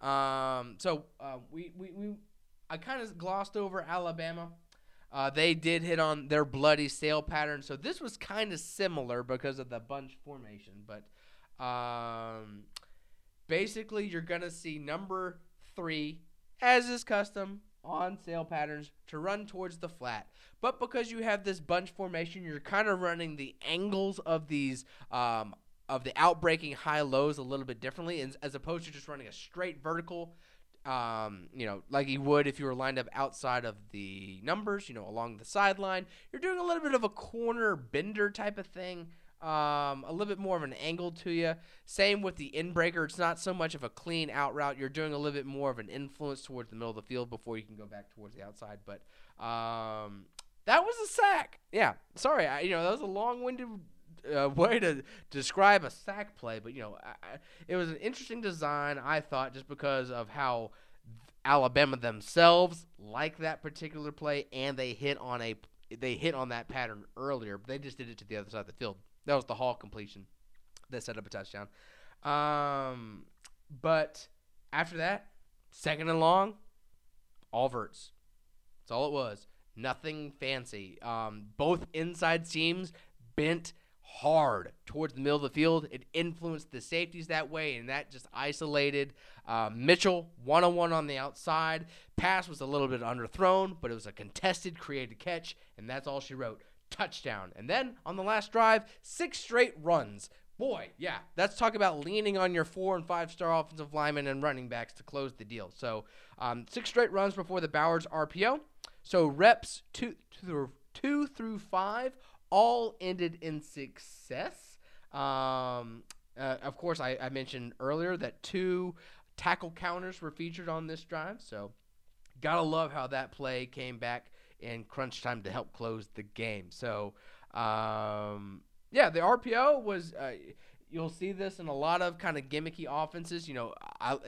Um, so uh, we, we, we I kind of glossed over Alabama. Uh, they did hit on their bloody sail pattern. So this was kind of similar because of the bunch formation. But um, basically you're going to see number three, as is custom, on sale patterns to run towards the flat. But because you have this bunch formation, you're kind of running the angles of these um, of the outbreaking high lows a little bit differently, and as opposed to just running a straight vertical, um, you know, like you would if you were lined up outside of the numbers, you know, along the sideline. You're doing a little bit of a corner bender type of thing. Um, a little bit more of an angle to you. Same with the in-breaker. It's not so much of a clean out route. You're doing a little bit more of an influence towards the middle of the field before you can go back towards the outside. But um, that was a sack. Yeah, sorry. I, you know, that was a long-winded uh, way to describe a sack play. But, you know, I, I, it was an interesting design, I thought, just because of how Alabama themselves like that particular play, and they hit on a they hit on that pattern earlier. But they just did it to the other side of the field. That was the Hall completion that set up a touchdown. Um, but after that, second and long, all verts. That's all it was. Nothing fancy. Um, both inside seams bent hard towards the middle of the field. It influenced the safeties that way, and that just isolated uh, Mitchell one-on-one on the outside. Pass was a little bit underthrown, but it was a contested, created catch, and that's all she wrote. Touchdown. And then on the last drive, six straight runs. Boy, yeah, that's talk about leaning on your four and five star offensive linemen and running backs to close the deal. So um, six straight runs before the Bowers R P O. So reps two, two, two through five all ended in success. Um, uh, of course, I, I mentioned earlier that two tackle counters were featured on this drive. So gotta love how that play came back in crunch time to help close the game. So, um, yeah, the R P O was uh, – you'll see this in a lot of kind of gimmicky offenses. You know, I, I,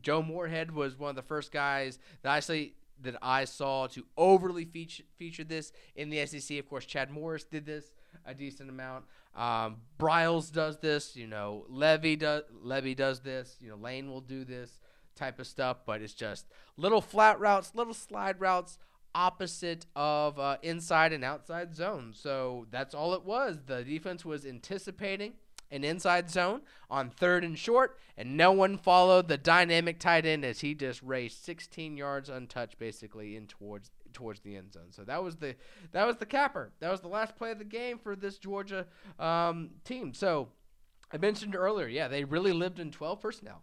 Joe Moorhead was one of the first guys that I, say, that I saw to overly feature, feature this in the S E C. Of course, Chad Morris did this a decent amount. Um, Briles does this. You know, Levy, do, Levy does this. You know, Lane will do this type of stuff. But it's just little flat routes, little slide routes, opposite of uh, inside and outside zone. So that's all it was. The defense was anticipating an inside zone on third and short, and no one followed the dynamic tight end as he just raced sixteen yards untouched basically in towards towards the end zone. So that was the that was the capper. That was the last play of the game for this Georgia um, team. So I mentioned earlier, yeah, they really lived in twelve personnel.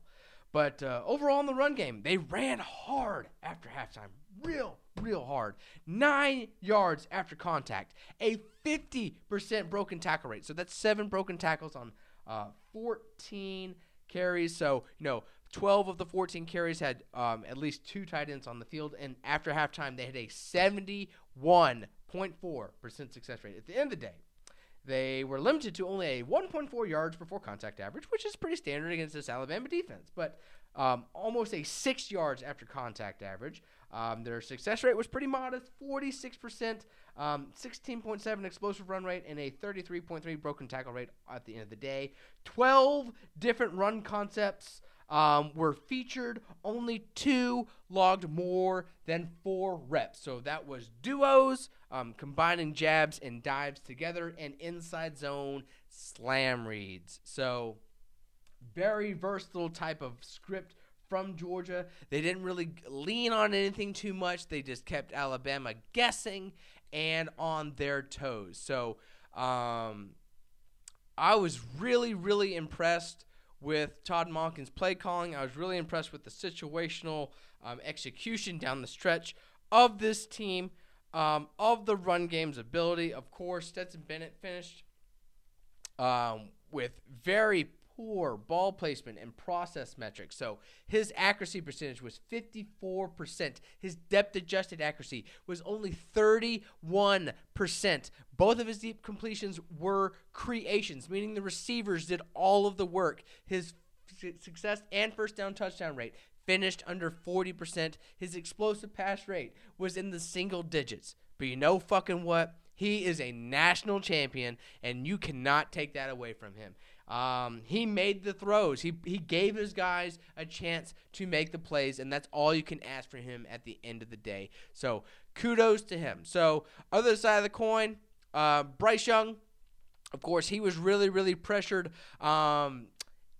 But uh, overall in the run game, they ran hard after halftime. Real, real hard. Nine yards after contact. A fifty percent broken tackle rate. So that's seven broken tackles on uh, fourteen carries. So, you know, twelve of the fourteen carries had um, at least two tight ends on the field. And after halftime, they had a seventy-one point four percent success rate. At the end of the day, they were limited to only a one point four yards before contact average, which is pretty standard against this Alabama defense. But um, almost a six yards after contact average. Um, their success rate was pretty modest, forty-six percent, um, sixteen point seven explosive run rate, and a thirty-three point three broken tackle rate at the end of the day. twelve different run concepts um, were featured. Only two logged more than four reps. So that was duos, um, combining jabs and dives together, and inside zone slam reads. So very versatile type of script from Georgia. They didn't really lean on anything too much. They just kept Alabama guessing and on their toes. So um, I was really, really impressed with Todd Monken's play calling. I was really impressed with the situational um, execution down the stretch of this team, um, of the run game's ability. Of course, Stetson Bennett finished um, with very poor ball placement and process metrics. So his accuracy percentage was fifty-four percent. His depth-adjusted accuracy was only thirty-one percent. Both of his deep completions were creations, meaning the receivers did all of the work. His f- success and first down touchdown rate finished under forty percent. His explosive pass rate was in the single digits. But you know fucking what? He is a national champion, and you cannot take that away from him. Um, he made the throws. He he gave his guys a chance to make the plays, and that's all you can ask for him at the end of the day. So kudos to him. So other side of the coin, uh, Bryce Young, of course, he was really, really pressured. Um,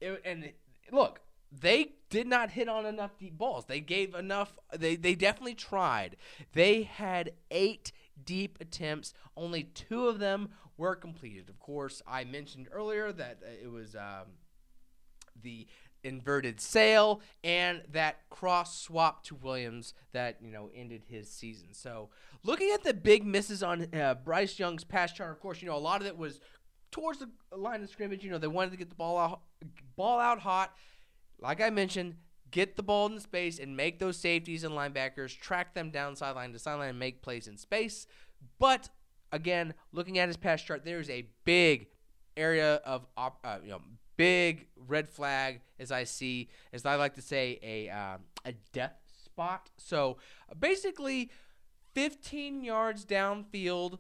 it, and look, they did not hit on enough deep balls. They gave enough. They, they definitely tried. They had eight deep attempts. Only two of them were completed. Of course, I mentioned earlier that it was um, the inverted sail and that cross swap to Williams that, you know, ended his season. So looking at the big misses on uh, Bryce Young's pass chart, of course, you know, a lot of it was towards the line of scrimmage. You know, they wanted to get the ball out, ball out hot. Like I mentioned, get the ball in space and make those safeties and linebackers track them down sideline to sideline and make plays in space. But again, looking at his pass chart, there is a big area of op- uh, you know big red flag, as I see, as I like to say, a um, a depth spot. So basically, fifteen yards downfield,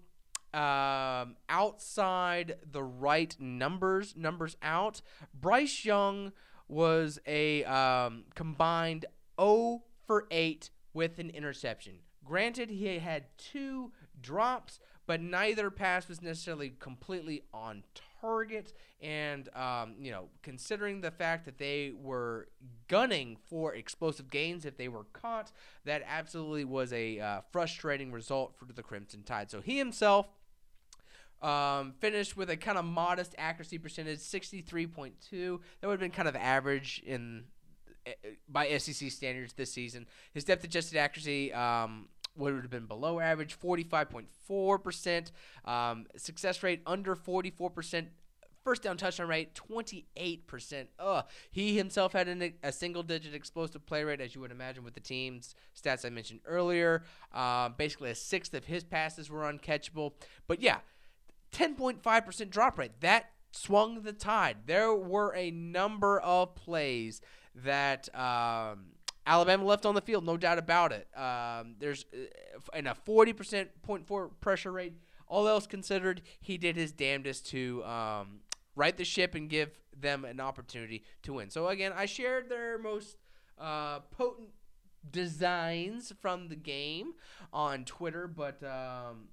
um, outside the right numbers numbers out. Bryce Young was a um, combined zero for eight with an interception. Granted, he had two drops, but neither pass was necessarily completely on target. And, um, you know, considering the fact that they were gunning for explosive gains if they were caught, that absolutely was a uh, frustrating result for the Crimson Tide. So he himself Um, finished with a kind of modest accuracy percentage, sixty-three point two. That would have been kind of average in by S E C standards this season. His depth-adjusted accuracy um, would have been below average, forty-five point four percent. Um, success rate under forty-four percent. First down touchdown rate, twenty-eight percent. Ugh. He himself had an, a single-digit explosive play rate, as you would imagine with the team's stats I mentioned earlier. Uh, basically, a sixth of his passes were uncatchable. But, yeah, ten point five percent drop rate. That swung the tide. There were a number of plays that um, Alabama left on the field, no doubt about it. Um, there's and a forty percent point four pressure rate. All else considered, he did his damnedest to um, right the ship and give them an opportunity to win. So again, I shared their most uh, potent designs from the game on Twitter, but. Um,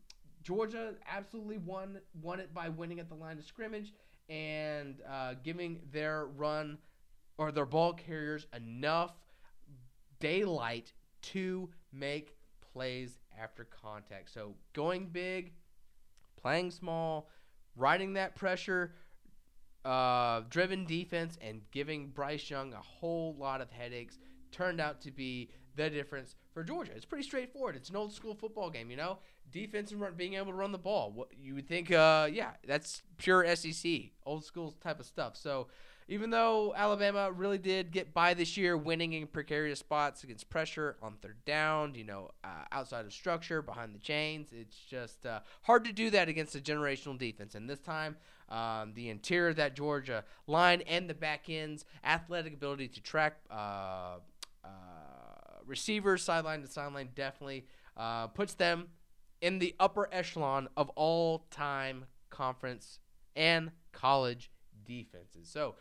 Georgia absolutely won won it by winning at the line of scrimmage and uh, giving their run or their ball carriers enough daylight to make plays after contact. So going big, playing small, riding that pressure, uh, driven defense, and giving Bryce Young a whole lot of headaches turned out to be the difference for Georgia. It's pretty straightforward. It's an old school football game, you know? Defense and run, being able to run the ball. What you would think, uh, yeah, that's pure S E C, old school type of stuff. So even though Alabama really did get by this year, winning in precarious spots against pressure on third down, you know, uh, outside of structure, behind the chains, it's just uh, hard to do that against a generational defense. And this time, um, the interior of that Georgia line and the back end's athletic ability to track uh, uh, receivers sideline to sideline definitely uh, puts them in the upper echelon of all-time conference and college defenses. So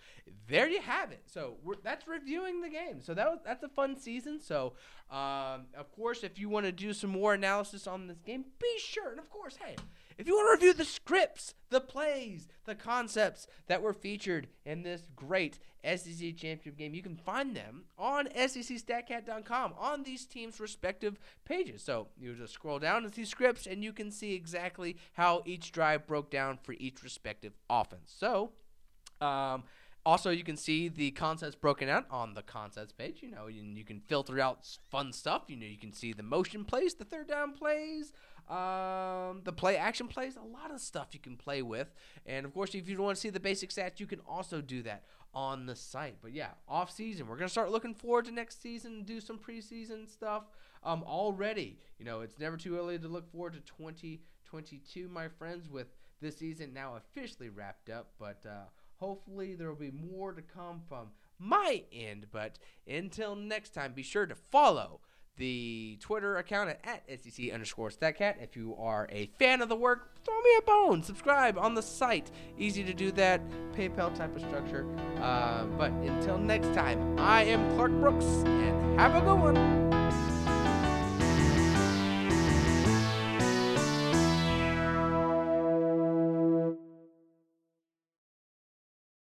there you have it. So we're, that's reviewing the game. So that was, that's a fun season. So, um, of course, if you want to do some more analysis on this game, be sure. And, of course, hey, if you want to review the scripts, the plays, the concepts that were featured in this great S E C championship game, you can find them on S E C StatCast dot com on these teams' respective pages. So you just scroll down and see scripts, and you can see exactly how each drive broke down for each respective offense. So um, also you can see the concepts broken out on the concepts page, you know, and you can filter out fun stuff. You know, you can see the motion plays, the third down plays, Um, the play action plays, a lot of stuff you can play with. And, of course, if you want to see the basic stats, you can also do that on the site. But, yeah, off-season, we're going to start looking forward to next season and do some preseason stuff um, already. You know, it's never too early to look forward to twenty twenty-two, my friends, with this season now officially wrapped up. But uh, hopefully there will be more to come from my end. But until next time, be sure to follow the Twitter account at, at SEC underscore StatCast. If you are a fan of the work, throw me a bone. Subscribe on the site. Easy to do that. PayPal type of structure. Uh, but until next time, I am Clark Brooks, and have a good one.